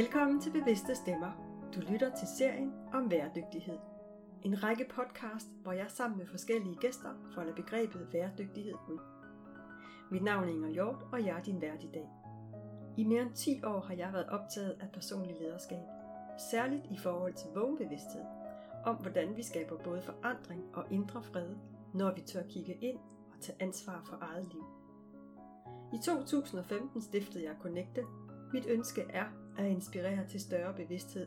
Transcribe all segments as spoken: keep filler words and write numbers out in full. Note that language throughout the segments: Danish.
Velkommen til Bevidste Stemmer. Du lytter til serien om bæredygtighed. En række podcast, hvor jeg sammen med forskellige gæster folder begrebet bæredygtighed ud. Mit navn er Inger Hjort, og jeg er din vært i dag. I mere end ti år har jeg været optaget af personlig lederskab, særligt i forhold til vågenbevidsthed, om hvordan vi skaber både forandring og indre fred, når vi tør kigge ind og tage ansvar for eget liv. I to tusind og femten stiftede jeg Connected. Mit ønske er at inspirere til større bevidsthed,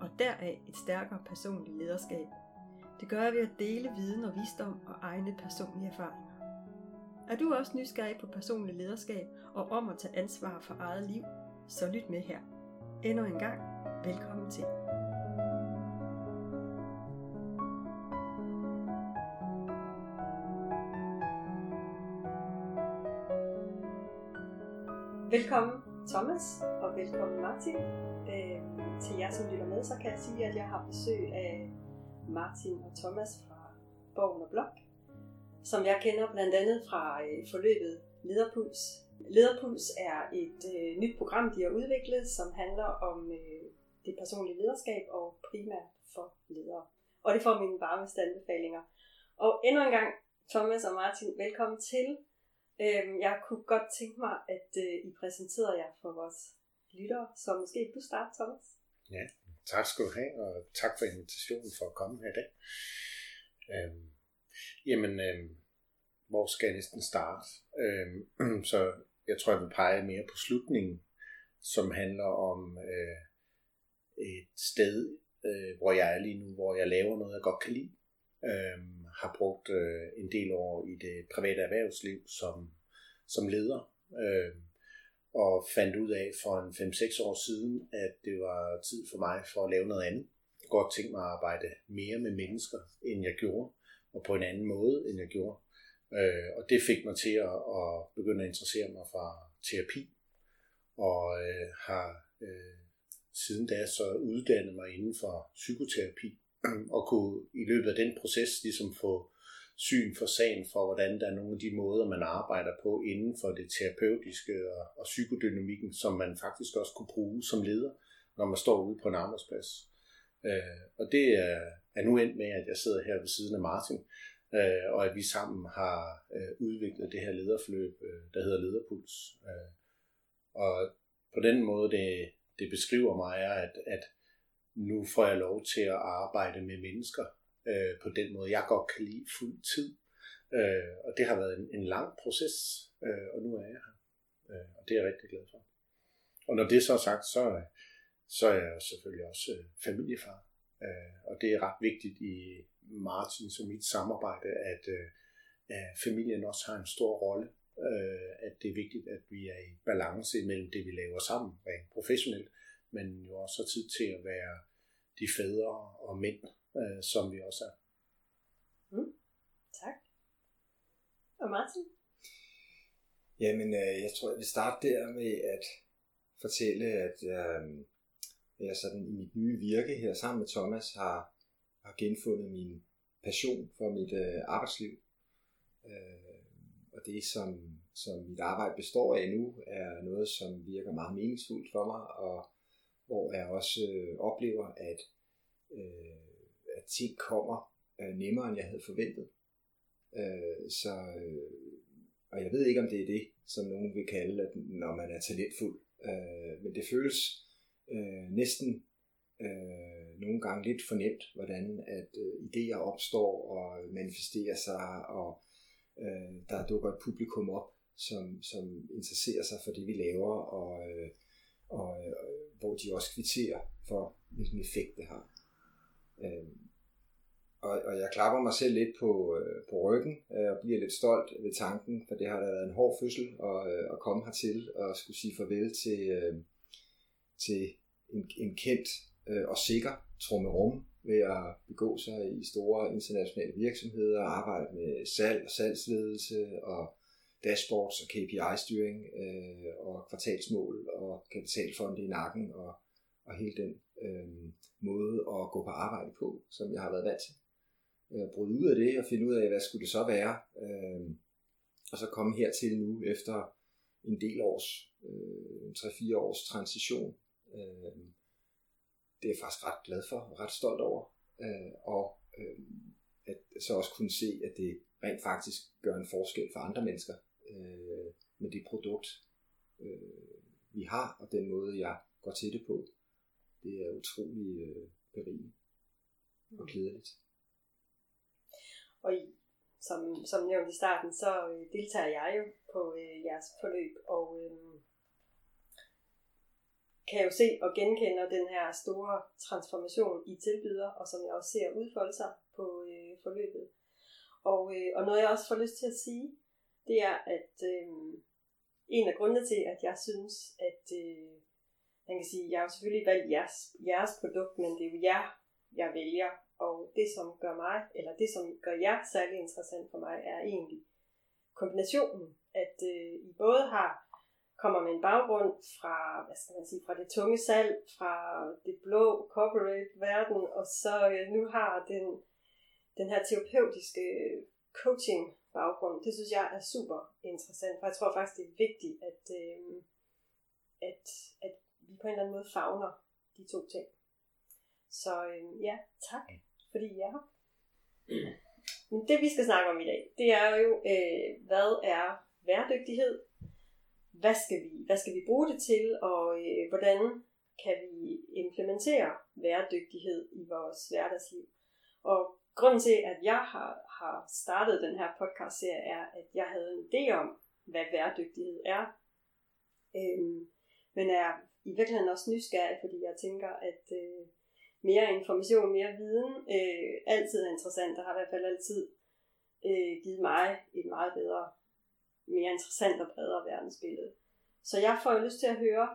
og deraf et stærkere personligt lederskab. Det gør jeg ved at dele viden og visdom og egne personlige erfaringer. Er du også nysgerrig på personlig lederskab og om at tage ansvar for eget liv, så lyt med her. Endnu en gang, velkommen til. Velkommen Thomas, og velkommen Martin. Øh, til jer som lytter med, så kan jeg sige, at jeg har besøg af Martin og Thomas fra Borgen og Blok, som jeg kender blandt andet fra øh, forløbet Lederpuls. Lederpuls er et øh, nyt program, de har udviklet, som handler om øh, det personlige lederskab og primært for ledere. Og det får mine varmeste anbefalinger. Og endnu en gang, Thomas og Martin, velkommen til. Jeg kunne godt tænke mig, at I præsenterede jer for vores lyttere, så måske du starter, Thomas. Ja, tak skal du have, og tak for invitationen for at komme her i dag. Øhm, jamen, øhm, hvor skal jeg næsten starte? Øhm, så jeg tror, jeg vil pege mere på slutningen, som handler om øh, et sted, øh, hvor jeg er lige nu, hvor jeg laver noget, jeg godt kan lide. Øhm, har brugt øh, en del år i det private erhvervsliv som, som leder, øh, og fandt ud af for en fem seks år siden, at det var tid for mig for at lave noget andet. Jeg godt tænkte mig at arbejde mere med mennesker, end jeg gjorde, og på en anden måde, end jeg gjorde. Øh, og det fik mig til at, at begynde at interessere mig for terapi, og øh, har øh, siden da så uddannet mig inden for psykoterapi, og kunne i løbet af den proces ligesom få syn for sagen for, hvordan der er nogle af de måder, man arbejder på inden for det terapeutiske og, og psykodynamikken, som man faktisk også kunne bruge som leder, når man står ude på en arbejdsplads. Øh, og det er, er nu endt med, at jeg sidder her ved siden af Martin, øh, og at vi sammen har øh, udviklet det her lederforløb, øh, der hedder Lederpuls. Øh, og på den måde, det, det beskriver mig, er, at, at nu får jeg lov til at arbejde med mennesker øh, på den måde, jeg godt kan lide fuld tid. Øh, og det har været en, en lang proces, øh, og nu er jeg her. Øh, og det er jeg rigtig glad for. Og når det så er sagt, så, så er jeg selvfølgelig også øh, familiefar. Øh, og det er ret vigtigt i Martins og mit samarbejde, at øh, familien også har en stor rolle. Øh, at det er vigtigt, at vi er i balance mellem det, vi laver sammen rent professionelt, men jo også har tid til at være de fædre og mænd, øh, som vi også er. Mm, tak. Og Martin? Jamen, øh, jeg tror, jeg vil starte der med at fortælle, at øh, jeg sådan i mit nye virke her sammen med Thomas har, har genfundet min passion for mit øh, arbejdsliv. Øh, og det, som, som mit arbejde består af nu, er noget, som virker meget meningsfuldt for mig, og hvor jeg også øh, oplever, at, øh, at ting kommer øh, nemmere, end jeg havde forventet. Øh, så, øh, og jeg ved ikke, om det er det, som nogen vil kalde, at, når man er talentfuld. Øh, men det føles øh, næsten øh, nogle gange lidt for nemt, hvordan at, øh, idéer opstår og manifesterer sig, og øh, der dukker et publikum op, som, som interesserer sig for det, vi laver, og øh, og øh, hvor de også kvitterer for, hvilken effekt det har. Øh, og, og jeg klapper mig selv lidt på, øh, på ryggen, øh, og bliver lidt stolt ved tanken, for det har da været en hård fødsel at, øh, at komme hertil, og skulle sige farvel til, øh, til en, en kendt øh, og sikker trummerum, ved at begå sig i store internationale virksomheder, arbejde med salg og salgsledelse, og dashboards og K P I-styring øh, og kvartalsmål og kapitalfonde i nakken og, og hele den øh, måde at gå på arbejde på, som jeg har været vant til. Øh, bryde ud af det og finde ud af, hvad skulle det så være, øh, og så komme hertil nu efter en del års, øh, tre-fire års transition Øh, det er jeg faktisk ret glad for og ret stolt over. Øh, og øh, at så også kunne se, at det rent faktisk gør en forskel for andre mennesker øh, med det produkt, øh, vi har, og den måde, jeg går til det på. Det er utrolig øh, berigende og glædeligt. Og I, som, som nævnt i starten, så deltager jeg jo på øh, jeres forløb, og øh, kan jo se og genkende den her store transformation, I tilbyder, og som jeg også ser udfolde sig på øh, forløbet. Og, øh, og noget jeg også får lyst til at sige, det er, at øh, en af grundene til, at jeg synes, at øh, man kan sige, jeg har selvfølgelig valgt jeres, jeres produkt, men det er jo jer, jeg vælger. Og det som gør mig, eller det som gør jer særlig interessant for mig, er egentlig kombinationen, at øh, I både har, kommer med en baggrund fra, hvad skal man sige, fra det tunge salg, fra det blå corporate verden, og så øh, nu har den den her terapeutiske coaching baggrund, det synes jeg er super interessant, for jeg tror faktisk, det er vigtigt, at, øh, at, at vi på en eller anden måde favner de to ting. Så øh, ja, tak, fordi I er her. Men det vi skal snakke om i dag, det er jo, øh, hvad er bæredygtighed? Hvad skal vi, hvad skal vi bruge det til, og øh, hvordan kan vi implementere bæredygtighed i vores hverdagsliv? Og grunden til, at jeg har, har startet den her podcastserie, er, at jeg havde en idé om, hvad bæredygtighed er. Øhm, men er i virkeligheden også nysgerrig, fordi jeg tænker, at øh, mere information, mere viden, øh, altid er interessant. Der har i hvert fald altid øh, givet mig et meget bedre, mere interessant og bredere verdensbillede. Så jeg får jo lyst til at høre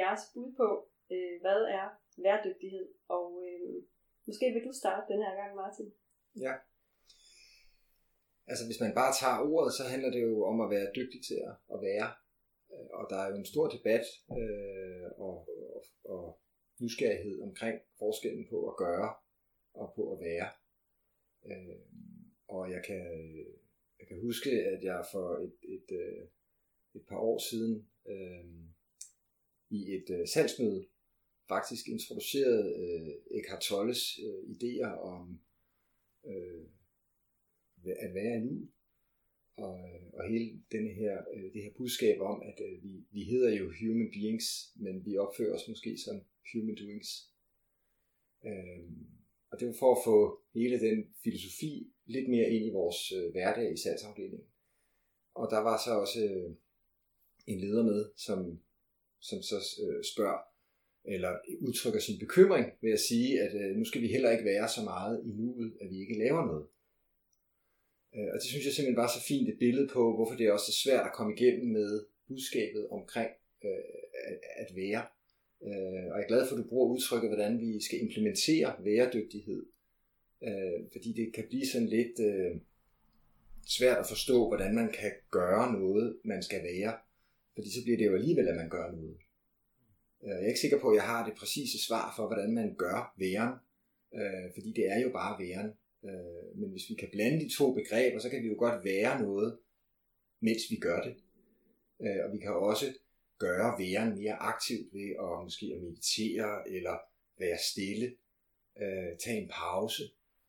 jeres bud på, øh, hvad er bæredygtighed, og øh, måske vil du starte den her gang, Martin. Ja. Altså hvis man bare tager ordet, så handler det jo om at være dygtig til at være. Og der er jo en stor debat øh, og, og, og nysgerrighed omkring forskellen på at gøre og på at være. Øh, og jeg kan, jeg kan huske, at jeg for et, et, et par år siden øh, i et øh, salgsmøde faktisk introducerede øh, Eckhart Tolles øh, idéer om øh, at være nu, og, og hele denne her, øh, det her budskab om, at øh, vi, vi hedder jo human beings, men vi opfører os måske som human doings. Øh, og det var for at få hele den filosofi lidt mere ind i vores øh, hverdag i salgsafdelingen. Og der var så også øh, en leder med, som, som så øh, spørger, eller udtrykker sin bekymring ved at sige, at øh, nu skal vi heller ikke være så meget i nuet, at vi ikke laver noget. Øh, og det synes jeg simpelthen var så fint et billede på, hvorfor det er også så svært at komme igennem med budskabet omkring øh, at, at være. Øh, og jeg er glad for, at du bruger udtrykket, hvordan vi skal implementere væredygtighed. Øh, fordi det kan blive sådan lidt øh, svært at forstå, hvordan man kan gøre noget, man skal være. Fordi så bliver det jo alligevel, at man gør noget. Jeg er ikke sikker på, at jeg har det præcise svar for, hvordan man gør væren, øh, fordi det er jo bare væren. Øh, men hvis vi kan blande de to begreber, så kan vi jo godt være noget, mens vi gør det. Øh, og vi kan også gøre væren mere aktivt ved at måske at meditere eller være stille, øh, tage en pause.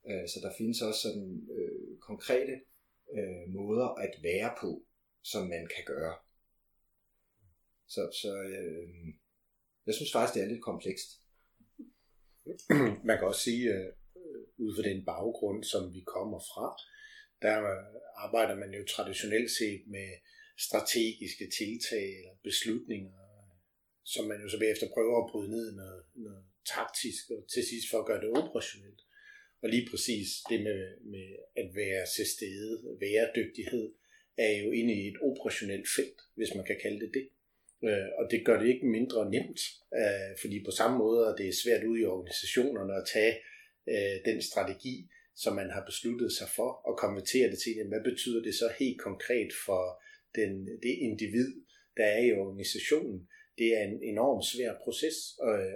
Øh, så der findes også sådan øh, konkrete øh, måder at være på, som man kan gøre. Så... så øh, Jeg synes faktisk, det er lidt komplekst. Man kan også sige, at ud fra den baggrund, som vi kommer fra, der arbejder man jo traditionelt set med strategiske tiltag eller beslutninger, som man jo så bagefter prøver at bryde ned noget, noget taktisk og til sidst for at gøre det operationelt. Og lige præcis det med, med at være til stede, væredygtighed, er jo inde i et operationelt felt, hvis man kan kalde det det. Og det gør det ikke mindre nemt, fordi på samme måde det er svært ude i organisationerne at tage den strategi, som man har besluttet sig for, og konvertere det til, hvad betyder det så helt konkret for den, det individ, der er i organisationen. Det er en enormt svær proces,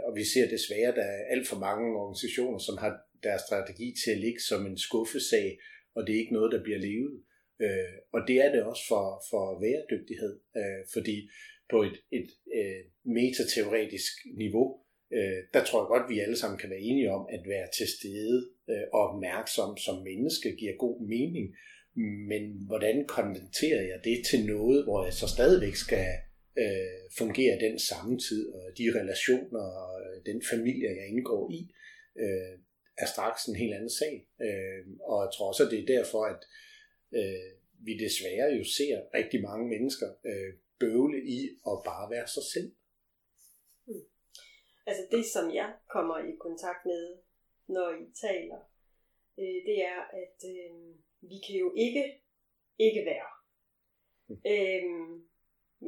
og vi ser desværre, at der er alt for mange organisationer, som har deres strategi til at ligge som en skuffesag, og det er ikke noget, der bliver levet. Og det er det også for, for bæredygtighed, fordi på et, et øh, metateoretisk niveau, øh, der tror jeg godt, vi alle sammen kan være enige om, at være til stede øh, og opmærksom som menneske giver god mening. Men hvordan konverterer jeg det til noget, hvor jeg så stadigvæk skal øh, fungere den samme tid, og de relationer og den familie, jeg indgår i, øh, er straks en helt anden sag. Øh, og jeg tror også, at det er derfor, at øh, vi desværre jo ser rigtig mange mennesker øh, bøvle i at bare være sig selv. Hmm. Altså det, som jeg kommer i kontakt med, når I taler, øh, det er, at øh, vi kan jo ikke ikke være. Hmm. Øhm,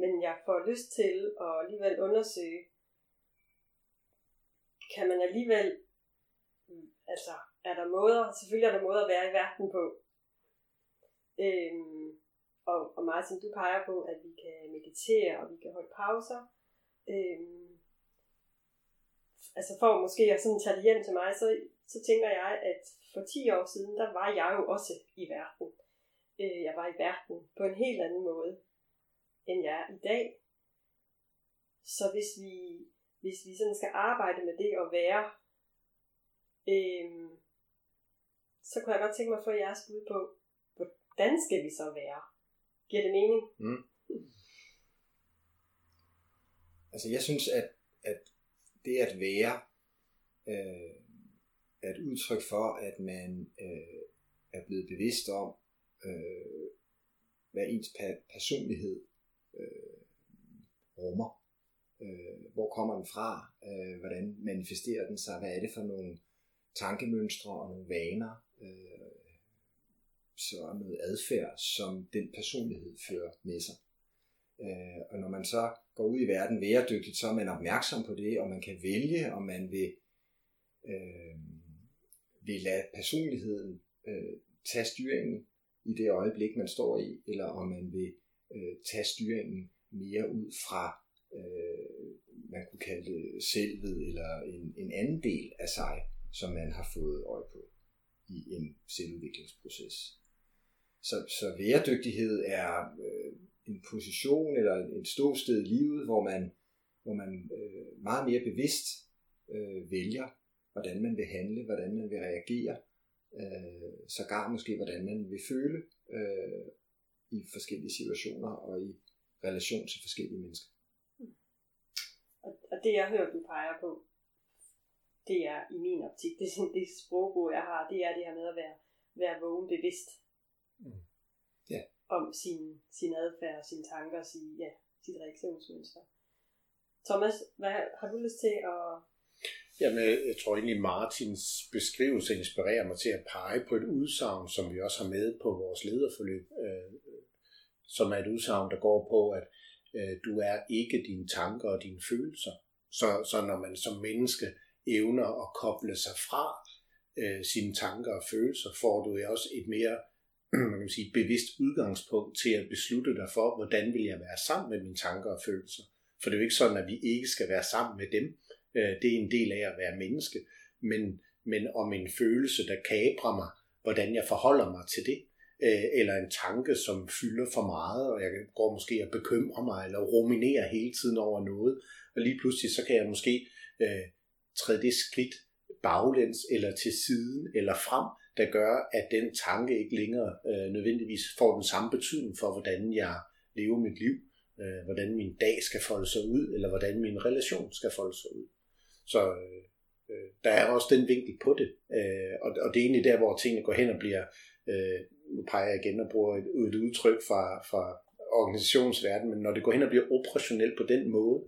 men jeg får lyst til at alligevel undersøge, kan man alligevel, altså er der måder, selvfølgelig er der måder at være i verden på. Øhm, og, og meget som du peger på, at vi kan meditere, og vi kan holde pauser. Øhm, altså for måske at sådan tage det hjem til mig, så, så tænker jeg, at for ti år siden, der var jeg jo også i verden. Øh, jeg var i verden på en helt anden måde, end jeg er i dag. Så hvis vi, hvis vi sådan skal arbejde med det at være, øhm, så kunne jeg godt tænke mig at få jeres bud på, hvordan skal vi så være? Giver det mening? Mm. Altså jeg synes, at, at det at være øh, er et udtryk for, at man øh, er blevet bevidst om, øh, hvad ens personlighed øh, rummer. Øh, hvor kommer den fra? Øh, hvordan manifesterer den sig? Hvad er det for nogle tankemønstre og nogle vaner? Øh, så noget adfærd, som den personlighed fører med sig. Øh, og når man så går ud i verden væredygtigt, så er man opmærksom på det, og man kan vælge, om man vil, øh, vil lade personligheden øh, tage styringen i det øjeblik, man står i, eller om man vil øh, tage styringen mere ud fra, øh, man kunne kalde det selvet, eller en, en anden del af sig, som man har fået øje på i en selvudviklingsproces. Så, så væredygtighed er øh, en position eller et ståsted i livet, hvor man, hvor man øh, meget mere bevidst øh, vælger, hvordan man vil handle, hvordan man vil reagere, øh, sågar måske, hvordan man vil føle øh, i forskellige situationer og i relation til forskellige mennesker. Og det jeg hører, du peger på, det er i min optik, det er det sprogbrug, jeg har, det er det her med at være, være vågen bevidst. Mm. Yeah. Om sin, sin adfærd, sine tanker, sin, ja, sit reaktionsmønster. Thomas, hvad har du lyst til at... Jamen, jeg tror egentlig, Martins beskrivelse inspirerer mig til at pege på et udsagn, som vi også har med på vores lederforløb, øh, som er et udsagn, der går på, at øh, du er ikke dine tanker og dine følelser. Så, så når man som menneske evner at koble sig fra øh, sine tanker og følelser, får du jo også et mere, man kan sige, bevidst udgangspunkt til at beslutte dig for, hvordan vil jeg være sammen med mine tanker og følelser. For det er jo ikke sådan, at vi ikke skal være sammen med dem. Det er en del af at være menneske. Men, men om en følelse, der kaprer mig, hvordan jeg forholder mig til det, eller en tanke, som fylder for meget, og jeg går måske og bekymrer mig, eller ruminerer hele tiden over noget, og lige pludselig så kan jeg måske øh, træde det skridt baglæns, eller til siden, eller frem, der gør, at den tanke ikke længere øh, nødvendigvis får den samme betydning for, hvordan jeg lever mit liv, øh, hvordan min dag skal folde sig ud, eller hvordan min relation skal folde sig ud. Så øh, der er også den vinkel på det, øh, og, og det er egentlig der, hvor tingene går hen og bliver, øh, nu peger jeg igen og bruger et, et udtryk fra, fra organisationsverdenen, men når det går hen og bliver operationelt på den måde,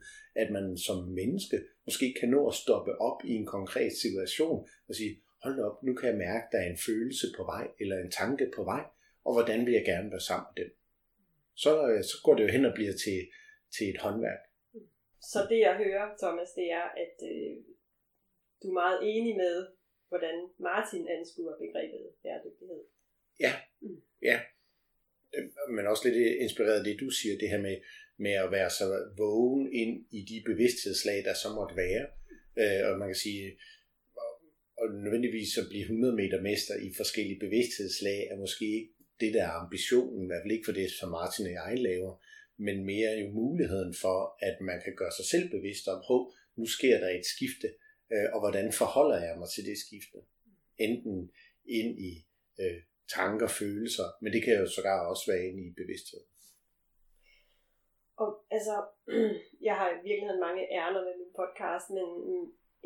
at man som menneske måske kan nå at stoppe op i en konkret situation og sige, hold op, nu kan jeg mærke, at der er en følelse på vej, eller en tanke på vej, og hvordan vil jeg gerne være sammen med dem. Så, så går det jo hen og bliver til, til et håndværk. Så det jeg hører, Thomas, det er, at øh, du er meget enig med, hvordan Martin anskuer begrebet bæredygtighed. Ja, mm. ja. Men også lidt inspireret af det, du siger, det her med, med at være så vågen ind i de bevidsthedslag, der så måtte være. Øh, og man kan sige... Og nødvendigvis at blive hundrede meter mester i forskellige bevidsthedslag er måske ikke det, der er ambitionen, i hvert fald ikke for det, som Martin og jeg laver. men mere jo muligheden for, at man kan gøre sig selv bevidst om, hov, nu sker der et skifte, øh, og hvordan forholder jeg mig til det skifte? Enten ind i øh, tanker, følelser, men det kan jo sågar også være ind i bevidsthed. Og altså, jeg har i virkeligheden mange ærner med min podcast, men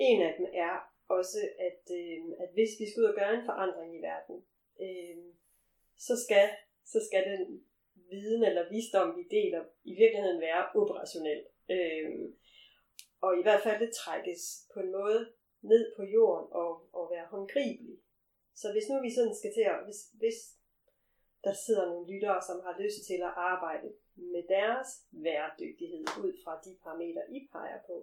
en af dem er også, at, øh, at hvis vi skal ud og gøre en forandring i verden, øh, så skal, så skal den viden eller visdom, vi deler, i virkeligheden være operationel. Øh, og i hvert fald det trækkes på en måde ned på jorden og, og være håndgribelig. Så hvis nu vi sådan skal til at, hvis, hvis der sidder nogle lyttere, som har lyst til at arbejde med deres væredygtighed ud fra de parametre, I peger på,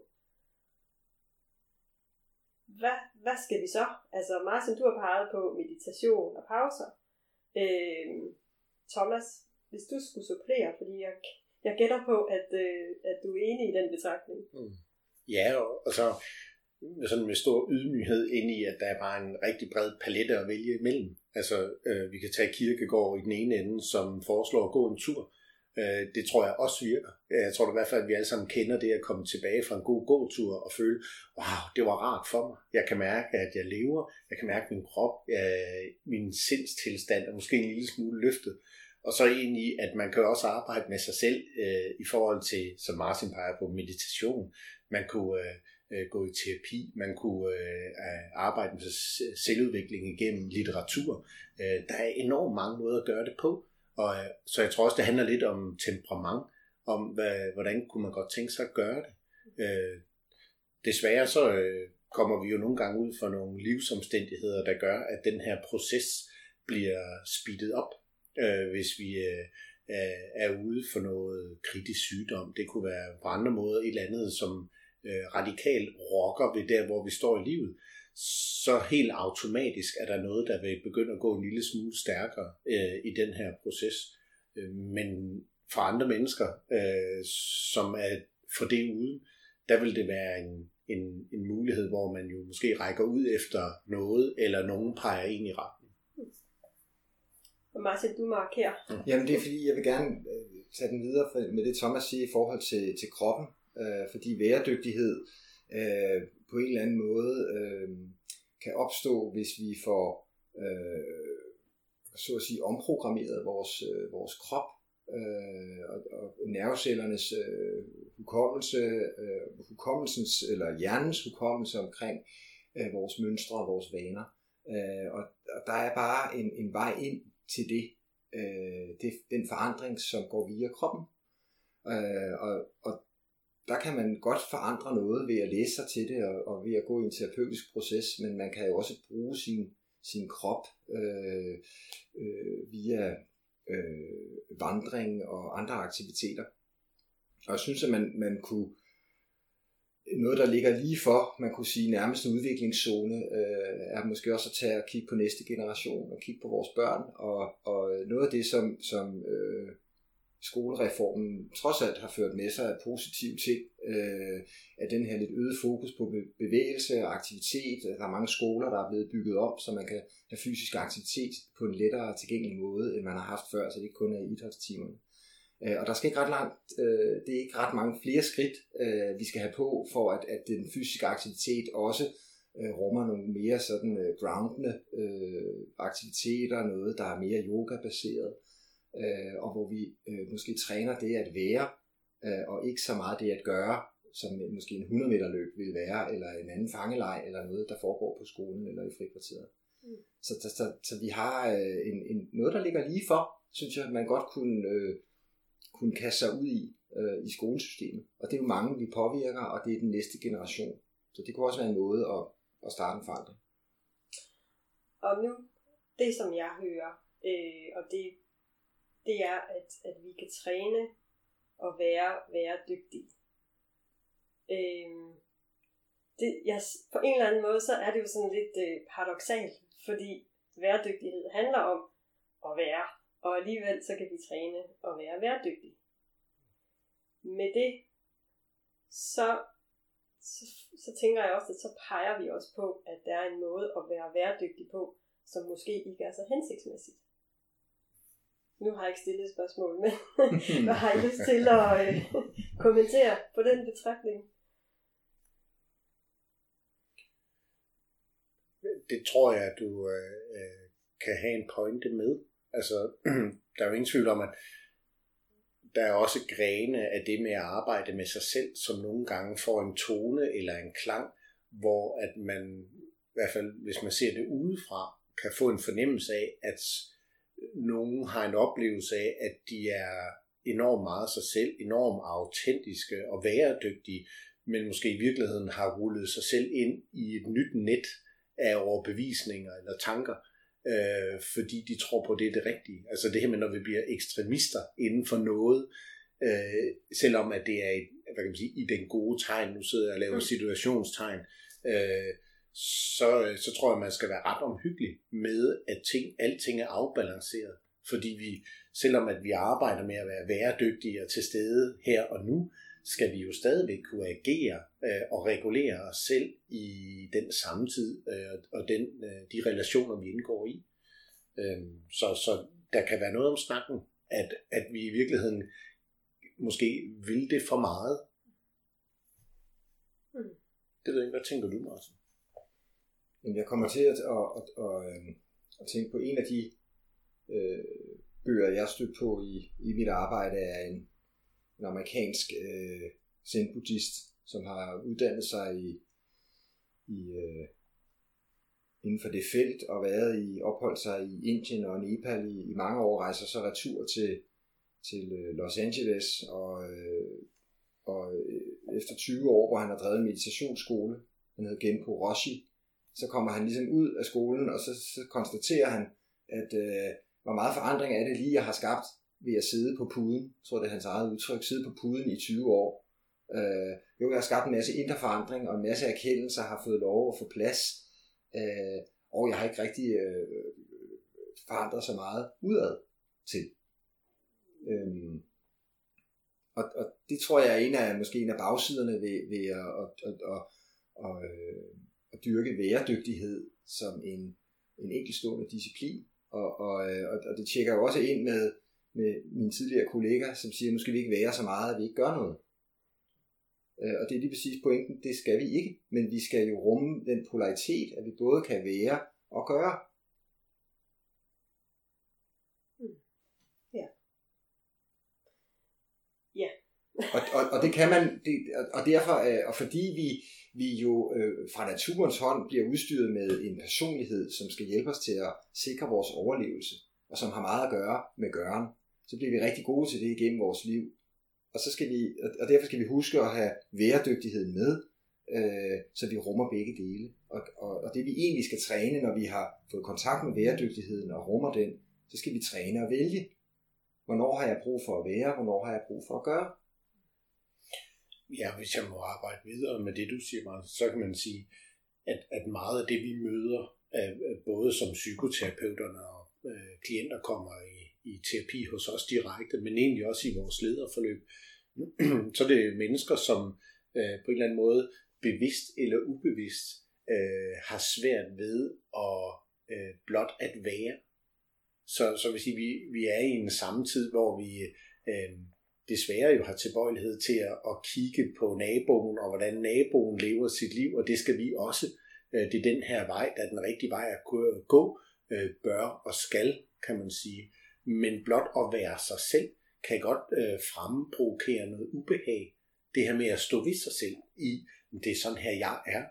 Hvad, hvad skal vi så? Altså meget som du har peget på meditation og pauser. Øh, Thomas, hvis du skulle supplere, fordi jeg, jeg gætter på, at, øh, at du er enig i den betragtning. Mm. Ja, og, og så sådan med stor ydmyghed ind i, at der er bare en rigtig bred palette at vælge imellem. Altså øh, vi kan tage Kierkegaard i den ene ende, som foreslår at gå en tur. Øh, det tror jeg også virker. Jeg tror da i hvert fald, at vi alle sammen kender det at komme tilbage fra en god gåtur og føle, wow, det var rart for mig. Jeg kan mærke, at jeg lever. Jeg kan mærke min krop, øh, min sindstilstand er måske en lille smule løftet. Og så egentlig, at man kan også arbejde med sig selv øh, i forhold til, som Martin peger på, meditation. Man kunne øh, øh, gå i terapi. Man kunne øh, arbejde med selvudvikling igennem litteratur. Øh, der er enormt mange måder at gøre det på. Og, så jeg tror også, det handler lidt om temperament, om hvad, hvordan kunne man godt tænke sig at gøre det. Øh, desværre så øh, kommer vi jo nogle gange ud for nogle livsomstændigheder, der gør, at den her proces bliver speedet op, øh, hvis vi øh, er ude for noget kritisk sygdom. Det kunne være på andre måder et eller andet, som øh, radikalt rokker ved der, hvor vi står i livet. Så helt automatisk er der noget, der vil begynde at gå en lille smule stærkere øh, i den her proces. Men for andre mennesker, øh, som er for det ude, der vil det være en, en, en mulighed, hvor man jo måske rækker ud efter noget, eller nogen peger ind i retning. Og Martin, du markerer. Jamen det er fordi, jeg vil gerne tage den videre med det, Thomas siger i forhold til, til kroppen. Øh, fordi væredygtighed... Øh, på en eller anden måde øh, kan opstå, hvis vi får øh, så at sige omprogrammeret vores, øh, vores krop øh, og, og nervecellernes øh, hukommelse, øh, hukommelsens eller hjernens hukommelse omkring øh, vores mønstre og vores vaner. Øh, og, og der er bare en, en vej ind til det, øh, det, den forandring, som går via kroppen. Øh, og, og Der kan man godt forandre noget ved at læse sig til det og, og ved at gå i en terapeutisk proces, men man kan jo også bruge sin, sin krop øh, øh, via øh, vandring og andre aktiviteter. Og jeg synes, at man, man kunne, noget der ligger lige for, man kunne sige nærmest en udviklingszone, øh, er måske også at tage og kigge på næste generation og kigge på vores børn. Og, og noget af det, som... som øh, skolereformen trods alt har ført med sig af positive ting, øh, af den her lidt øget fokus på bevægelse og aktivitet. Der er mange skoler, der er blevet bygget op, så man kan have fysisk aktivitet på en lettere tilgængelig måde, end man har haft før, så det ikke kun er i idrætstimerne. Øh, og der skal ikke ret langt, øh, det er ikke ret mange flere skridt, øh, vi skal have på, for at, at den fysiske aktivitet også øh, rummer nogle mere sådan øh, groundende øh, aktiviteter, noget der er mere yoga-baseret. Øh, og hvor vi øh, måske træner det at være, øh, og ikke så meget det at gøre, som måske en hundrede meter løb vil være, eller en anden fangelej, eller noget, der foregår på skolen eller i frikvarteret. Mm. Så, så, så, så vi har øh, en, en, noget, der ligger lige for, synes jeg, at man godt kunne, øh, kunne kaste sig ud i, øh, i skolesystemet. Og det er jo mange, vi påvirker, og det er den næste generation. Så det kunne også være en måde at, at starte en forandring. Og nu, det som jeg hører, øh, og det det er, at, at vi kan træne og være, være dygtige. Øhm, det, jeg, på en eller anden måde, så er det jo sådan lidt øh, paradoksalt, fordi væredygtighed handler om at være, og alligevel så kan vi træne og være væredygtige. Med det, så, så, så tænker jeg også, at så peger vi også på, at der er en måde at være væredygtig på, som måske ikke er så hensigtsmæssigt. Nu har jeg ikke stillet spørgsmål, men hvad har I lyst til at øh, kommentere på den betragtning? Det tror jeg, at du øh, kan have en pointe med. Altså, der er jo ingen tvivl om, at der er også grene af det med at arbejde med sig selv, som nogle gange får en tone eller en klang, hvor at man, i hvert fald hvis man ser det udefra, kan få en fornemmelse af, at nogen har en oplevelse af, at de er enormt meget sig selv, enormt autentiske og væredygtige, men måske i virkeligheden har rullet sig selv ind i et nyt net af overbevisninger eller tanker, øh, fordi de tror på, at det er det rigtige. Altså det her med, når vi bliver ekstremister inden for noget, øh, selvom at det er et, hvad kan man sige, i den gode tegn, nu sidder jeg og laver situationstegn, øh, Så, så tror jeg, man skal være ret omhyggelig med, at ting, alting er afbalanceret. Fordi vi, selvom at vi arbejder med at være væredygtige og til stede her og nu, skal vi jo stadigvæk kunne agere øh, og regulere os selv i den samme tid øh, og den, øh, de relationer, vi indgår i. Øh, så, så der kan være noget om snakken, at, at vi i virkeligheden måske vil det for meget. Mm. Det ved jeg ikke, hvad tænker du, Martin? Jeg kommer til at, at, at, at, at tænke på en af de øh, bøger, jeg stødte på i, i mit arbejde, er en, en amerikansk øh, zen-buddhist, som har uddannet sig i, i, øh, inden for det felt og været i opholdt sig i Indien og Nepal i, i mange år, rejser så retur til, til Los Angeles og, øh, og efter tyve år, hvor han har drevet en meditationsskole, han hedder Genko Roshi. Så kommer han ligesom ud af skolen, og så, så konstaterer han, at øh, hvor meget forandring er det lige, jeg har skabt ved at sidde på puden. Jeg tror, det er hans eget udtryk, sidde på puden i tyve år. Øh, jo, jeg har skabt en masse indre forandring, og en masse erkendelser har fået lov at få plads. Øh, og jeg har ikke rigtig øh, forandret så meget udad til. Øh, og, og det tror jeg er en af, måske en af bagsiderne ved, ved at... Og, og, og, øh, at dyrke væredygtighed som en, en enkeltstående disciplin. Og, og, og det tjekker jo også ind med, med mine tidligere kolleger, som siger, nu skal vi ikke være så meget, at vi ikke gør noget. Og det er lige præcis pointen, det skal vi ikke. Men vi skal jo rumme den polaritet, at vi både kan være og gøre. Mm. Ja. Ja. og, og, og det kan man, det, og derfor, og fordi vi vi jo øh, fra naturens hånd bliver udstyret med en personlighed, som skal hjælpe os til at sikre vores overlevelse, og som har meget at gøre med gøren, så bliver vi rigtig gode til det igennem vores liv. Og, så skal vi, og derfor skal vi huske at have væredygtigheden med, øh, så vi rummer begge dele. Og, og, og det vi egentlig skal træne, når vi har fået kontakt med væredygtigheden og rummer den, så skal vi træne og vælge. Hvornår har jeg brug for at være, hvornår har jeg brug for at gøre? Ja, hvis jeg må arbejde videre med det, du siger, Martin, så kan man sige, at, at meget af det, vi møder, både som psykoterapeuterne og øh, klienter kommer i, i terapi hos os direkte, men egentlig også i vores lederforløb, så er det mennesker, som øh, på en eller anden måde bevidst eller ubevidst øh, har svært ved at øh, blot at være. Så, så vil sige, vi, vi er i en samtid, hvor vi... Øh, desværre jo har tilbøjelighed til at kigge på naboen, og hvordan naboen lever sit liv, og det skal vi også. Det er den her vej, der er den rigtige vej at gå, bør og skal, kan man sige. Men blot at være sig selv, kan godt fremprovokere noget ubehag. Det her med at stå ved sig selv i, det er sådan her, jeg er.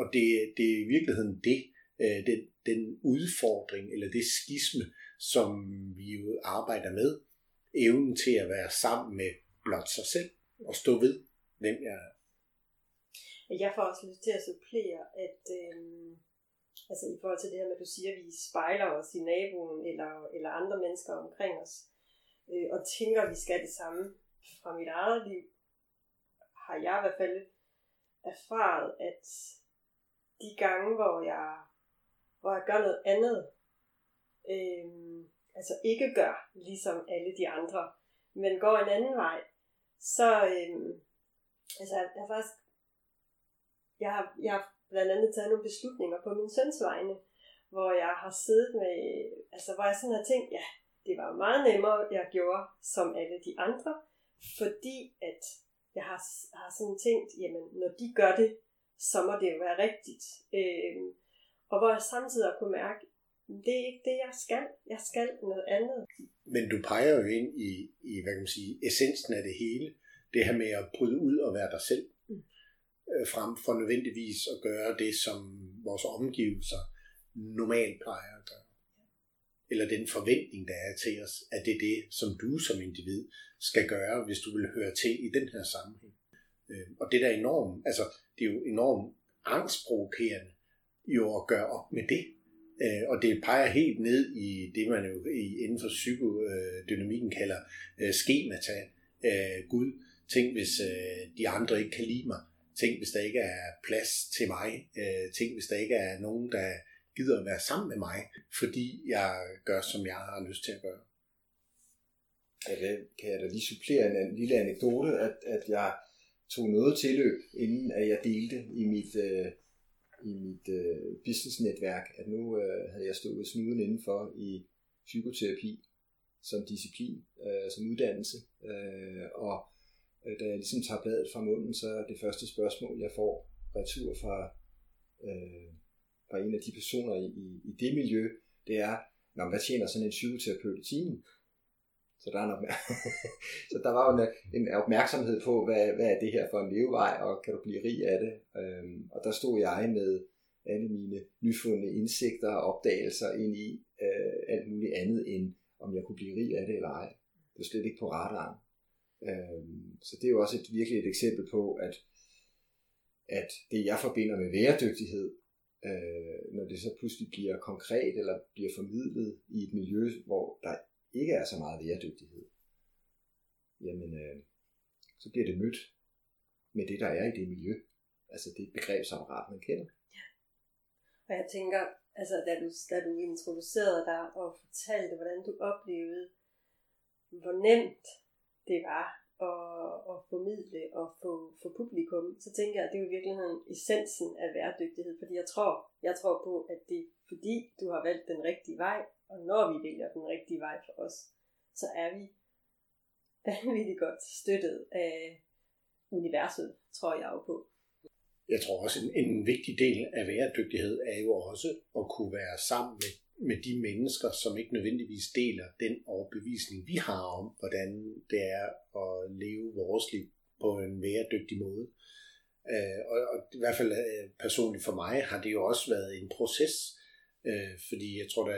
Og det, det er i virkeligheden det, den, den udfordring, eller det skisme, som vi jo arbejder med. Evnen til at være sammen med blot sig selv, og stå ved, hvem jeg er. Jeg får også lyst til at supplere, at øh, altså i forhold til det her med, at du siger, at vi spejler os i naboen, eller, eller andre mennesker omkring os, øh, og tænker, at vi skal det samme fra mit eget liv, har jeg i hvert fald erfaret, at de gange, hvor jeg, hvor jeg gør noget andet, øh, altså ikke gør ligesom alle de andre, men går en anden vej, så øhm, altså jeg, jeg har faktisk jeg har, jeg har blandt andet taget nogle beslutninger på min søns vegne, hvor jeg har siddet med, altså hvor jeg sådan har tænkt, ja, det var meget nemmere, jeg gjorde som alle de andre, fordi at jeg har, har sådan tænkt, jamen når de gør det, så må det jo være rigtigt. Øh, og hvor jeg samtidig har kunne mærke, det er ikke det, jeg skal. Jeg skal noget andet. Men du peger jo ind i, i hvad kan man sige, essensen af det hele. Det her med at bryde ud og være dig selv. Mm. Frem for nødvendigvis at gøre det, som vores omgivelser normalt plejer at gøre. Eller den forventning, der er til os, at det er det, som du som individ skal gøre, hvis du vil høre til i den her sammenhæng. Og det der er enormt, altså det er jo enormt angstprovokerende jo at gøre op med det. Og det peger helt ned i det, man jo inden for psykodynamikken kalder skemata. Gud, tænk hvis de andre ikke kan lide mig. Tænk hvis der ikke er plads til mig. Tænk hvis der ikke er nogen, der gider at være sammen med mig, fordi jeg gør, som jeg har lyst til at gøre. Ja, det kan jeg da lige supplere en, en lille anekdote, at, at jeg tog noget tilløb, inden at jeg delte i mit, øh, i mit øh, businessnetværk, at nu øh, havde jeg stået snuden indenfor i psykoterapi som disciplin, øh, som uddannelse, øh, og øh, da jeg ligesom tager bladet fra munden, så er det første spørgsmål, jeg får retur fra øh, fra en af de personer i, i, i det miljø, det er, nå, hvad tjener sådan en psykoterapeut i timen? Så der, er en opmær- så der var jo en, en opmærksomhed på, hvad, hvad er det her for en levevej, og kan du blive rig af det? Øhm, og der stod jeg med alle mine nyfundne indsigter og opdagelser ind i øh, alt muligt andet, end om jeg kunne blive rig af det eller ej. Det var slet ikke på radaren. Øhm, så det er jo også et, virkelig et eksempel på, at, at det jeg forbinder med væredygtighed, Øh, når det så pludselig bliver konkret eller bliver formidlet i et miljø, hvor der ikke er så meget væredygtighed, jamen øh, så bliver det mødt med det, der er i det miljø. Altså det er et begrebsapparat, man kender. Ja. Og jeg tænker, altså da du, da du introducerede dig og fortalte, hvordan du oplevede, hvor nemt det var at, at formidle og få, få publikum, så tænker jeg, at det er jo i virkeligheden essensen af væredygtighed, fordi jeg tror, jeg tror på, at det er fordi, du har valgt den rigtige vej, og når vi vælger den rigtige vej for os, så er vi vanvittigt godt støttet af universet, tror jeg jo på. Jeg tror også, en, en vigtig del af væredygtighed er jo også at kunne være sammen med, med de mennesker, som ikke nødvendigvis deler den overbevisning, vi har om, hvordan det er at leve vores liv på en væredygtig måde. Og, og i hvert fald personligt for mig har det jo også været en proces, fordi jeg tror da,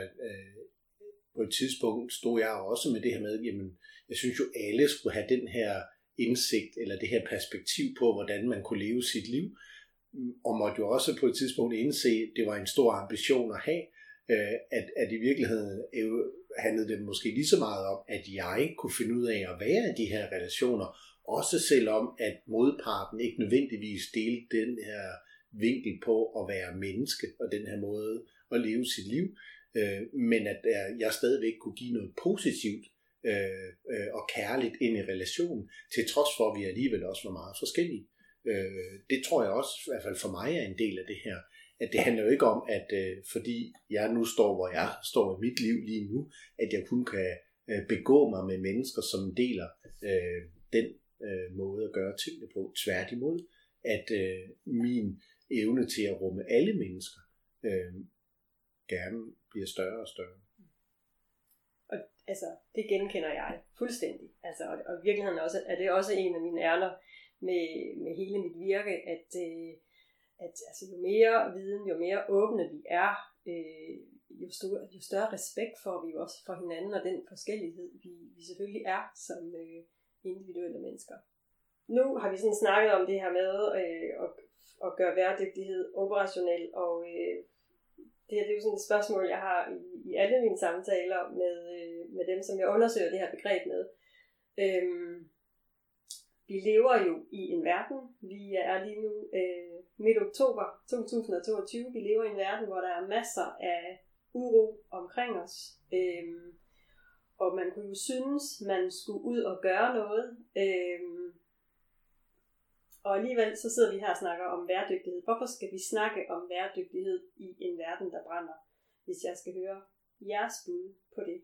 på et tidspunkt stod jeg også med det her med, jamen jeg synes jo alle skulle have den her indsigt eller det her perspektiv på, hvordan man kunne leve sit liv, og måtte jo også på et tidspunkt indse, at det var en stor ambition at have, At, at i virkeligheden handlede det måske lige så meget om, at jeg ikke kunne finde ud af at være i de her relationer, også selvom at modparten ikke nødvendigvis delte den her vinkel på at være menneske og den her måde at leve sit liv, men at jeg stadigvæk kunne give noget positivt og kærligt ind i relationen, til trods for at vi alligevel også var meget forskellige. Det tror jeg også, i hvert fald for mig, er en del af det her. At det handler jo ikke om, at øh, fordi jeg nu står, hvor jeg står i mit liv lige nu, at jeg kun kan øh, begå mig med mennesker, som deler øh, den øh, måde at gøre tingene på. Tværtimod, at øh, min evne til at rumme alle mennesker øh, gerne bliver større og større. Og altså, det genkender jeg fuldstændig. Altså, og, og i virkeligheden også, er det også en af mine ærner med, med hele mit virke, at øh, at altså, jo mere viden, jo mere åbne vi er, øh, jo, større, jo større respekt får vi jo også for hinanden og den forskellighed, vi, vi selvfølgelig er som øh, individuelle mennesker. Nu har vi sådan snakket om det her med øh, at, at gøre væredygtighed operationel, og øh, det her det er jo sådan et spørgsmål, jeg har i, i alle mine samtaler med, øh, med dem, som jeg undersøger det her begreb med. Øh, vi lever jo i en verden, vi er lige nu... Øh, midt oktober to tusind og toogtyve, vi lever i en verden, hvor der er masser af uro omkring os. Øhm, og man kunne jo synes, man skulle ud og gøre noget. Øhm, og alligevel så sidder vi her og snakker om bæredygtighed. Hvorfor skal vi snakke om bæredygtighed i en verden, der brænder, hvis jeg skal høre jeres bud på det?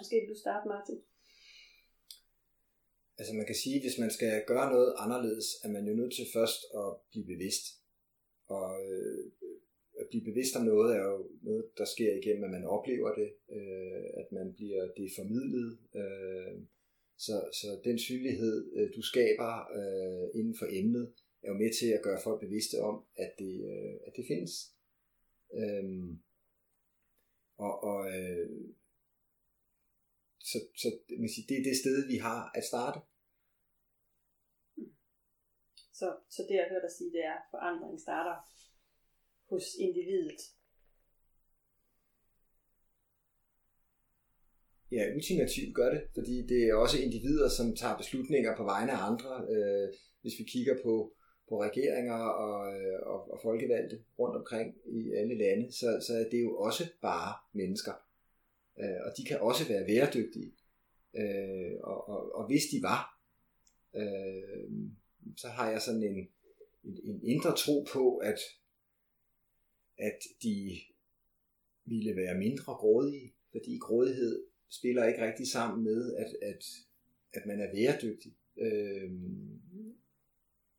Måske vil du starte, Martin. Altså man kan sige, at hvis man skal gøre noget anderledes, er man jo nødt til først at blive bevidst. Og øh, at blive bevidst om noget er jo noget, der sker igennem, at man oplever det, øh, at man bliver det formidlet. Øh, så, så den synlighed, øh, du skaber øh, inden for emnet, er jo med til at gøre folk bevidste om, at det, øh, at det findes. Øh, og... og øh, Så, så man siger, det er det sted, vi har at starte. Så, så det, jeg hørte dig sige, det er, at forandring starter hos individet. Ja, ultimativt gør det, fordi det er også individer, som tager beslutninger på vegne af andre. Øh, hvis vi kigger på, på regeringer og, og, og folkevalgte rundt omkring i alle lande, så, så er det jo også bare mennesker. Øh, og de kan også være væredygtige. Øh, og, og, og hvis de var, øh, så har jeg sådan en, en, en indre tro på, at, at de ville være mindre grådige, fordi grådighed spiller ikke rigtig sammen med, at, at, at man er væredygtig. Øh,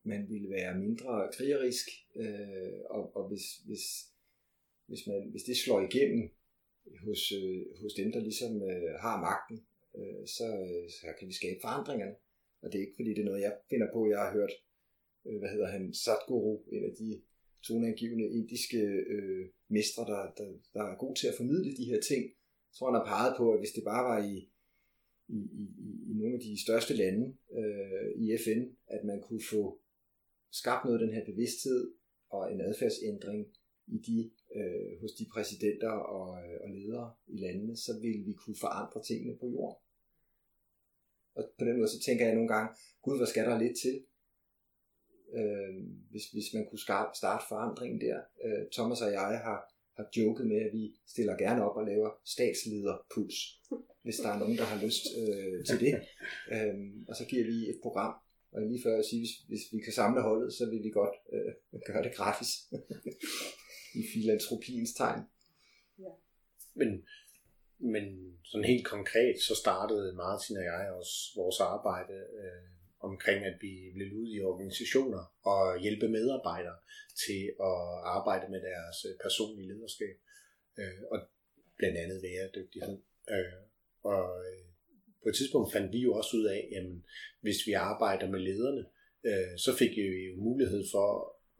man ville være mindre krigerisk, øh, og, og hvis, hvis, hvis, man, hvis det slår igennem, Hos, øh, hos dem, der ligesom øh, har magten, øh, så, øh, så kan vi skabe forandringerne. Og det er ikke fordi, det er noget, jeg finder på. Jeg har hørt, øh, hvad hedder han, Satguru, en af de toneangivende indiske øh, mestre, der, der, der er god til at formidle de her ting. Så han har peget på, at hvis det bare var i, i, i, i nogle af de største lande øh, i F N, at man kunne få skabt noget af den her bevidsthed og en adfærdsændring i de Øh, hos de præsidenter og, øh, og ledere i landene, så vil vi kunne forandre tingene på jorden. Og på den måde så tænker jeg nogle gange, gud, hvad skal der lidt til, øh, hvis, hvis man kunne starte forandringen der. Øh, Thomas og jeg har, har joket med, at vi stiller gerne op og laver statslederpuls, hvis der er nogen, der har lyst øh, til det. Øh, og så giver vi et program. Og lige før jeg siger, hvis, hvis vi kan samle holdet, så vil vi godt øh, gøre det gratis. I filantropiens tegn. Ja. Men, men sådan helt konkret, så startede Martin og jeg også vores arbejde øh, omkring, at vi ville ud i organisationer og hjælpe medarbejdere til at arbejde med deres personlige lederskab, øh, og blandt andet væredygtighed. Øh, og på et tidspunkt fandt vi jo også ud af, jamen, hvis vi arbejder med lederne, øh, så fik vi jo mulighed for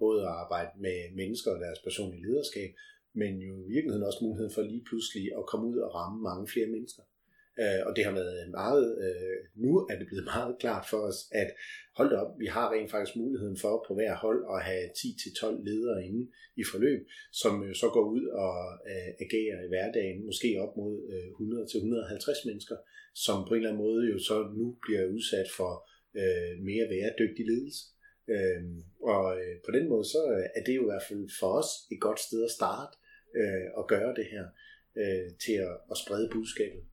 både at arbejde med mennesker og deres personlige lederskab, men jo i virkeligheden også muligheden for lige pludselig at komme ud og ramme mange flere mennesker. Og det har været meget, nu er det blevet meget klart for os, at hold da op, vi har rent faktisk muligheden for på hver hold at have ti til tolv ledere inde i forløb, som så går ud og agerer i hverdagen, måske op mod hundrede til hundrede og halvtreds mennesker, som på en eller anden måde jo så nu bliver udsat for mere væredygtig ledelse. Øhm, og øh, på den måde så øh, er det jo i hvert fald for os et godt sted at starte øh, og gøre det her øh, til at, at sprede budskabet.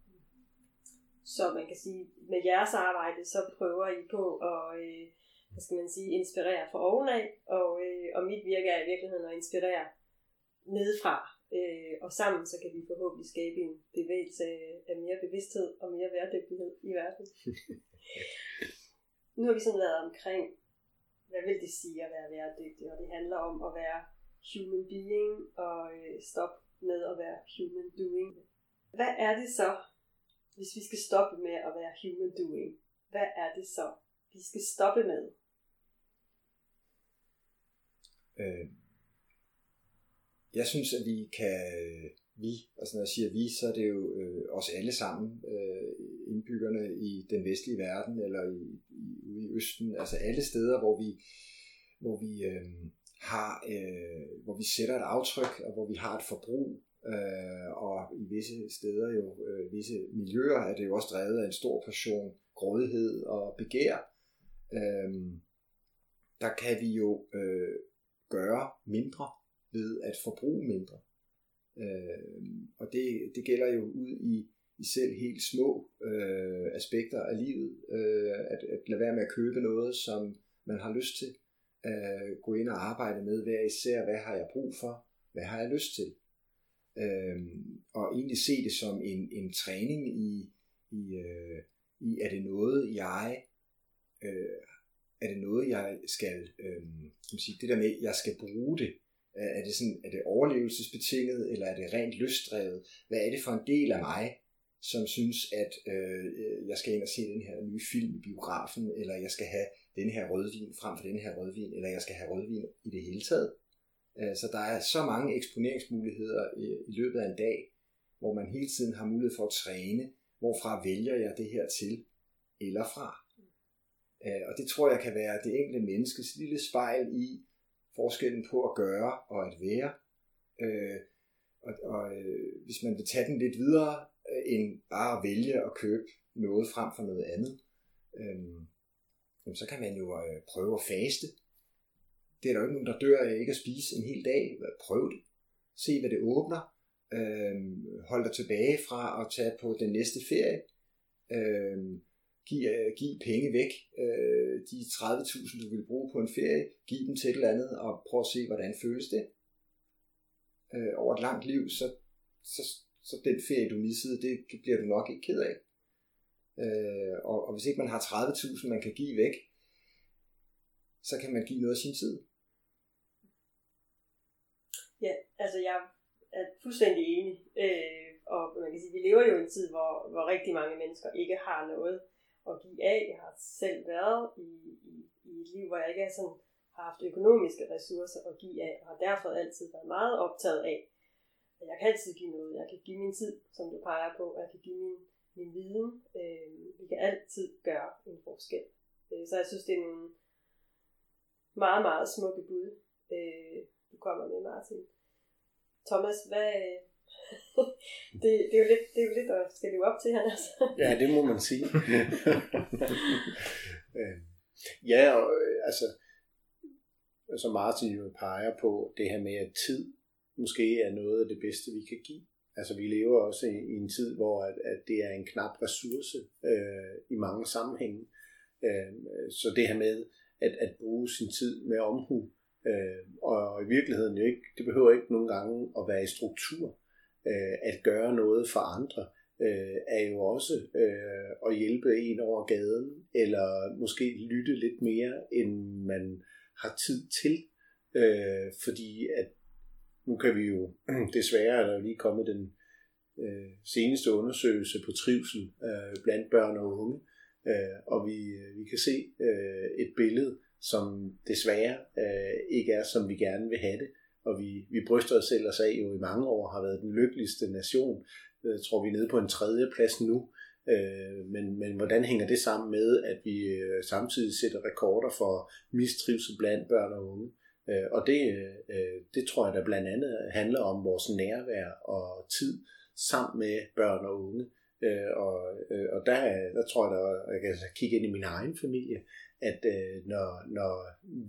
Så man kan sige, med jeres arbejde så prøver I på at øh, hvad skal man sige, inspirere fra ovenad, og, øh, og mit virke er i virkeligheden at inspirere nedefra, øh, og sammen så kan vi forhåbentlig skabe en bevægelse af mere bevidsthed og mere værdygtighed i verden. Nu har vi sådan været omkring, hvad vil det sige at være væredygtig? Og det handler om at være human being og øh, stoppe med at være human doing. Hvad er det så, hvis vi skal stoppe med at være human doing? Hvad er det så, vi skal stoppe med? Øh, jeg synes, at vi kan, vi, og når jeg siger vi, så er det jo øh, os alle sammen, øh, indbyggerne i den vestlige verden, eller i, i ude i Østen, altså alle steder, hvor vi, hvor vi øh, har, øh, hvor vi sætter et aftryk, og hvor vi har et forbrug, øh, og i visse steder jo, øh, visse miljøer, er det jo også drevet af en stor portion grådighed og begær. Øh, der kan vi jo øh, gøre mindre ved at forbruge mindre. Øh, og det, det gælder jo ud i i selv helt små øh, aspekter af livet, øh, at, at lade være med at købe noget, som man har lyst til, øh, gå ind og arbejde med hver især, hvad har jeg brug for, hvad har jeg lyst til, øh, og egentlig se det som en, en træning i, i, øh, i er det noget jeg øh, er det noget jeg skal øh, skal sige, det der med jeg skal bruge det, er det, sådan, er det overlevelsesbetinget, eller er det rent lystdrevet, hvad er det for en del af mig som synes, at øh, jeg skal ind og se den her nye film i biografen, eller jeg skal have den her rødvin frem for den her rødvin, eller jeg skal have rødvin i det hele taget. Så der er så mange eksponeringsmuligheder i løbet af en dag, hvor man hele tiden har mulighed for at træne, hvorfra vælger jeg det her til eller fra. Og det tror jeg kan være det enkelte menneskes lille spejl i forskellen på at gøre og at være. Og, og hvis man vil tage den lidt videre, end bare at vælge at købe noget frem for noget andet, så kan man jo prøve at faste. Det er der jo ikke nogen, der dør af ikke at spise en hel dag. Prøv det. Se, hvad det åbner. Øhm, hold dig tilbage fra at tage på den næste ferie. Øhm, giv, giv penge væk. Øh, de tredive tusind, du vil bruge på en ferie, giv dem til et eller andet, og prøv at se, hvordan føles det. Øh, over et langt liv, så, så, så den ferie, du missede, det bliver du nok ikke ked af. Øh, og, og hvis ikke man har tredive tusind, man kan give væk, så kan man give noget af sin tid. Ja, altså jeg er fuldstændig enig, øh, og man kan sige, vi lever jo i en tid, hvor, hvor rigtig mange mennesker ikke har noget at give af. Jeg har selv været i, i, i et liv, hvor jeg ikke er sådan, har haft økonomiske ressourcer at give af, og har derfor altid været meget optaget af, at jeg kan altid give noget. Jeg kan give min tid, som du peger på, jeg kan give min, min viden. Øh, vi kan altid gøre en forskel. Øh, så jeg synes, det er nogle meget, meget smukke bud, øh, du kommer med, Martin. Thomas, hvad... Øh, det, det, er jo lidt, det er jo lidt, der skal leve op til, han altså. Ja, det må man sige. øh, ja, og, øh, altså, som Martin jo peger på, det her med, at tid måske er noget af det bedste, vi kan give. Altså, vi lever også i, i en tid, hvor at, at det er en knap ressource øh, i mange sammenhænge. Øh, så det her med... At, at bruge sin tid med omhu, øh, og, og i virkeligheden jo ikke, det behøver ikke nogle gange at være i struktur, øh, at gøre noget for andre, øh, er jo også øh, at hjælpe en over gaden, eller måske lytte lidt mere, end man har tid til, øh, fordi at, nu kan vi jo, desværre er der lige kommet den øh, seneste undersøgelse på trivsel øh, blandt børn og unge, Uh, og vi, vi kan se uh, et billede, som desværre uh, ikke er, som vi gerne vil have det. Og vi, vi bryster os selv og sag jo i mange år har været den lykkeligste nation. Uh, tror vi er nede på en tredje plads nu. Uh, men, men hvordan hænger det sammen med, at vi uh, samtidig sætter rekorder for mistrivsel blandt børn og unge? Uh, og det, uh, det tror jeg da blandt andet handler om vores nærvær og tid sammen med børn og unge. Øh, og, øh, og der, der tror jeg, der, jeg kan kigge ind i min egen familie, at øh, når, når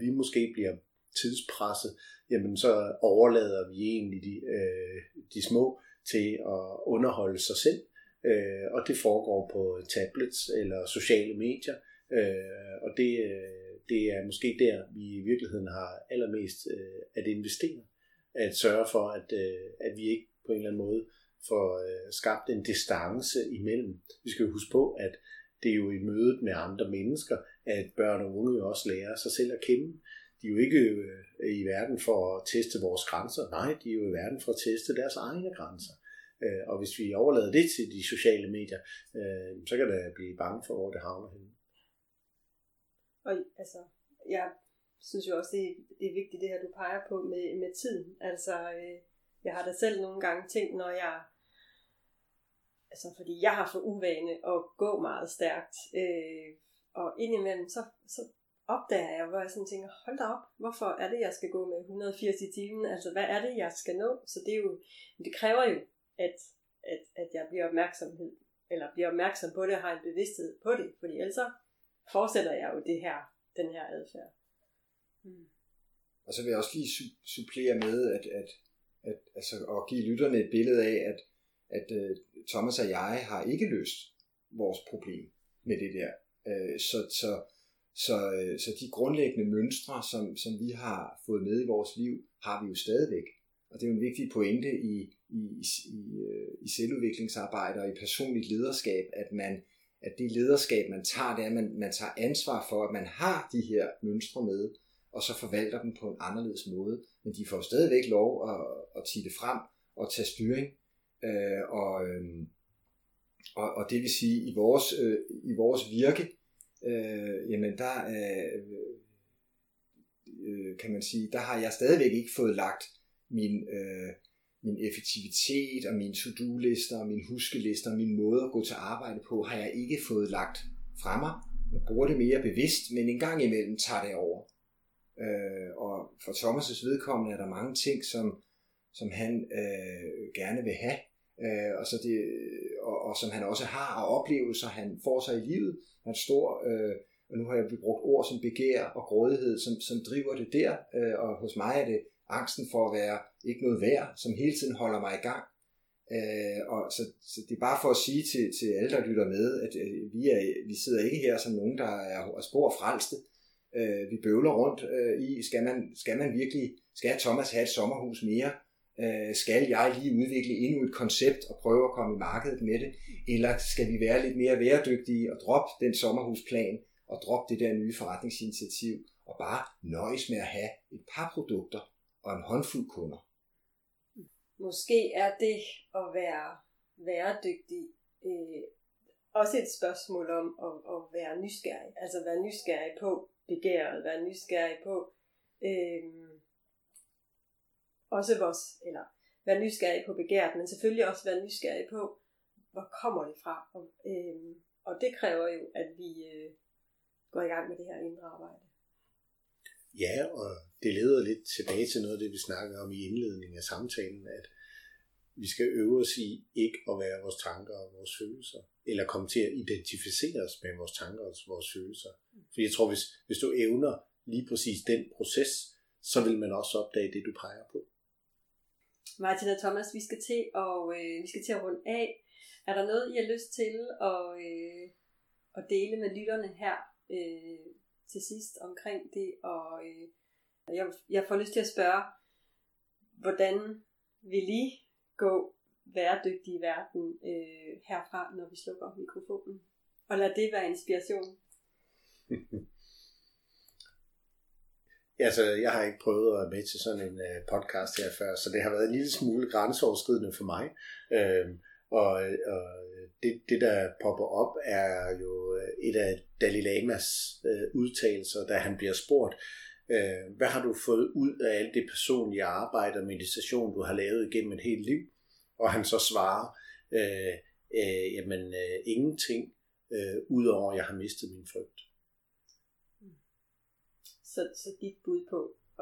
vi måske bliver tidspresset, jamen så overlader vi egentlig de, øh, de små til at underholde sig selv, øh, og det foregår på tablets eller sociale medier, øh, og det, det er måske der, vi i virkeligheden har allermest øh, at investere, at sørge for, at, øh, at vi ikke på en eller anden måde for øh, skabt en distance imellem. Vi skal jo huske på, at det er jo i mødet med andre mennesker, at børn og unge også lærer sig selv at kende. De er jo ikke øh, i verden for at teste vores grænser. Nej, de er jo i verden for at teste deres egne grænser. Øh, og hvis vi overlader det til de sociale medier, øh, så kan der blive bange for, hvor det havner henne. Og altså, jeg synes jo også, det er, det er vigtigt, det her, du peger på med, med tiden. Altså... Øh Jeg har da selv nogle gange tænkt, når jeg, altså fordi jeg har for uvane at gå meget stærkt, øh, og indimellem så, så opdager jeg, hvor jeg sådan tænker, hold da op, hvorfor er det, jeg skal gå med et hundrede og firs i timen, altså hvad er det, jeg skal nå? Så det, er jo, det kræver jo, at, at, at jeg bliver opmærksomhed, eller bliver opmærksom på det, og har en bevidsthed på det, fordi ellers så fortsætter jeg jo det her, den her adfærd. Hmm. Og så vil jeg også lige supplere med, at, at At, altså at give lytterne et billede af, at, at uh, Thomas og jeg har ikke løst vores problem med det der. Uh, så, så, så, uh, så de grundlæggende mønstre, som, som vi har fået med i vores liv, har vi jo stadigvæk. Og det er jo en vigtig pointe i, i, i, i selvudviklingsarbejde og i personligt lederskab, at, man, at det lederskab, man tager, det er, at man, man tager ansvar for, at man har de her mønstre med, og så forvalter dem på en anderledes måde. Men de får stadigvæk lov at, at tige det frem og tage styring. Øh, og, og, og det vil sige, at i vores, øh, i vores virke, øh, jamen der øh, øh, kan man sige, der har jeg stadigvæk ikke fået lagt min, øh, min effektivitet og mine to-do-lister og mine huskelister og min måde at gå til arbejde på, har jeg ikke fået lagt fra mig. Jeg bruger det mere bevidst, men en gang imellem tager det over. Øh, og for Thomas' vedkommende er der mange ting, som, som han øh, gerne vil have, øh, og, så det, og, og som han også har, og oplevelser han får sig i livet. Han er stor, øh, og nu har jeg brugt ord som begær og grådighed, som, som driver det der, øh, og hos mig er det angsten for at være ikke noget værd, som hele tiden holder mig i gang. Øh, og så, så det er bare for at sige til, til alle, der lytter med, at øh, vi, er, vi sidder ikke her som nogen, der er, er spor frelste. Øh, vi bøvler rundt øh, i, skal man, skal man virkelig, skal Thomas have et sommerhus mere? Øh, skal jeg lige udvikle endnu et koncept og prøve at komme i markedet med det? Eller skal vi være lidt mere væredygtige og droppe den sommerhusplan og droppe det der nye forretningsinitiativ og bare nøjes med at have et par produkter og en håndfuld kunder? Måske er det at være væredygtig øh, også et spørgsmål om at, at være nysgerrig. Altså være nysgerrig på begæret, være nysgerrig på øh, også vores, eller være nysgerrig på begæret, men selvfølgelig også være nysgerrig på, hvor kommer det fra? Og, øh, og det kræver jo, at vi øh, går i gang med det her indre arbejde. Ja, og det leder lidt tilbage til noget af det, vi snakkede om i indledningen af samtalen, at vi skal øve os i ikke at være vores tanker og vores følelser, eller komme til at identificere os med vores tanker og vores følelser. For jeg tror, hvis, hvis du evner lige præcis den proces, så vil man også opdage det, du peger på. Martin og Thomas, vi skal til at, øh, vi skal til at runde af. Er der noget, I har lyst til at, øh, at dele med lytterne her? Øh, til sidst omkring det, og øh, jeg, jeg får lyst til at spørge, hvordan vil I gå væredygtig i verden øh, herfra, når vi slukker mikrofonen? Og lad det være inspiration. Altså, jeg har ikke prøvet at være med til sådan en øh, podcast her før, så det har været en lille smule grænseoverskridende for mig. Øh, og og det, det, der popper op, er jo et af Dalai Lamas øh, udtalelser, da han bliver spurgt, øh, hvad har du fået ud af alt det personlige arbejde og meditation, du har lavet igennem et helt liv? Og han så svarer, øh, øh, jamen øh, ingenting, øh, udover at jeg har mistet min frygt. Så, så dit bud på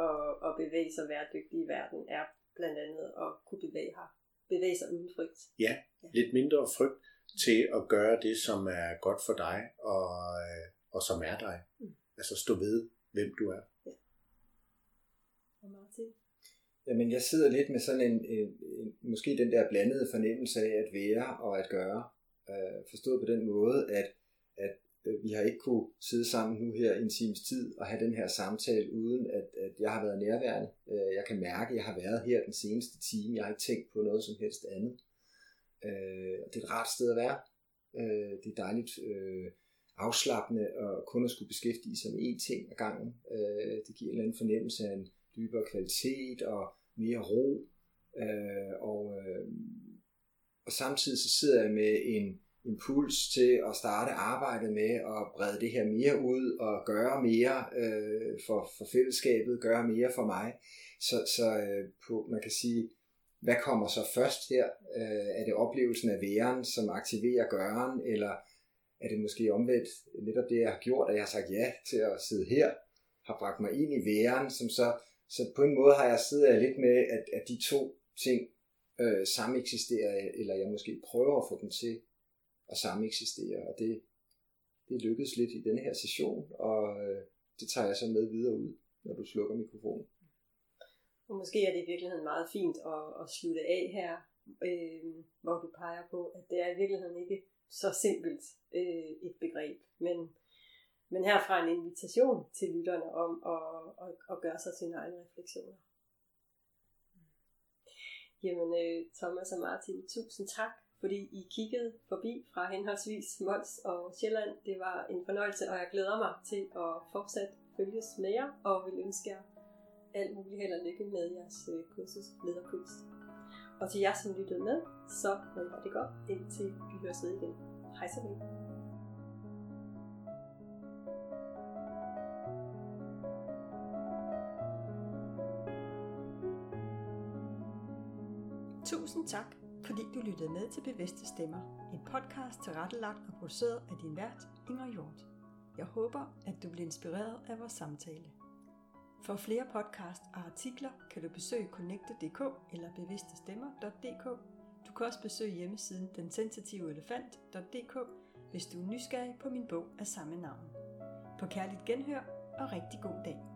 at, at bevæge sig væredygtig i verden er blandt andet at kunne bevæge, her, bevæge sig uden frygt? Ja, ja, lidt mindre frygt til at gøre det, som er godt for dig, og, og som er dig. Mm. Altså stå ved, hvem du er. Ja. Og Martin? Jamen, jeg sidder lidt med sådan en, en, en, måske den der blandede fornemmelse af at være og at gøre. Øh, forstået på den måde, at, at øh, vi har ikke kunne sidde sammen nu her i en times tid og have den her samtale, uden at, at jeg har været nærværende. Øh, jeg kan mærke, at jeg har været her den seneste time. Jeg har ikke tænkt på noget som helst andet. Det er et rart sted at være. Det er dejligt afslappende og kun at skulle beskæftige sig med én ting ad gangen. Det giver en eller anden fornemmelse af en dybere kvalitet og mere ro. Og, og samtidig så sidder jeg med en impuls til at starte arbejdet med at brede det her mere ud og gøre mere for, for fællesskabet, gøre mere for mig. Så, så på, man kan sige, hvad kommer så først her? Er det oplevelsen af væren, som aktiverer gøren, eller er det måske omvendt netop det, jeg har gjort, at jeg har sagt ja til at sidde her, har bragt mig ind i væren, som så, så på en måde har jeg siddet lidt med, at, at de to ting øh, sameksisterer, eller jeg måske prøver at få dem til at sameksistere, og det, det lykkedes lidt i denne her session, og øh, det tager jeg så med videre ud, når du slukker mikrofonen. Og måske er det i virkeligheden meget fint at, at slutte af her, øh, hvor du peger på, at det er i virkeligheden ikke så simpelt øh, et begreb, men, men herfra en invitation til lytterne om at, at, at gøre sig sine egne refleksioner. Jamen Thomas og Martin, tusind tak, fordi I kiggede forbi fra henholdsvis Mols og Sjælland. Det var en fornøjelse, og jeg glæder mig til at fortsat følges med jer, og vil ønske jer alt muligt held og lykke med jeres kursus Lederpuls. Og til jer, som lyttede med, så må I have det godt, indtil vi høres ved igen. Hej så længe. Tusind tak, fordi du lyttede med til Bevidste Stemmer, en podcast tilrettelagt og produceret af din vært, Inger Hjort. Jeg håber, at du bliver inspireret af vores samtale. For flere podcasts og artikler kan du besøge connecte punktum d k eller bevidstestemmer punktum d k. Du kan også besøge hjemmesiden den sensitive elefant punktum d k, hvis du er nysgerrig på min bog af samme navn. På kærligt genhør og rigtig god dag.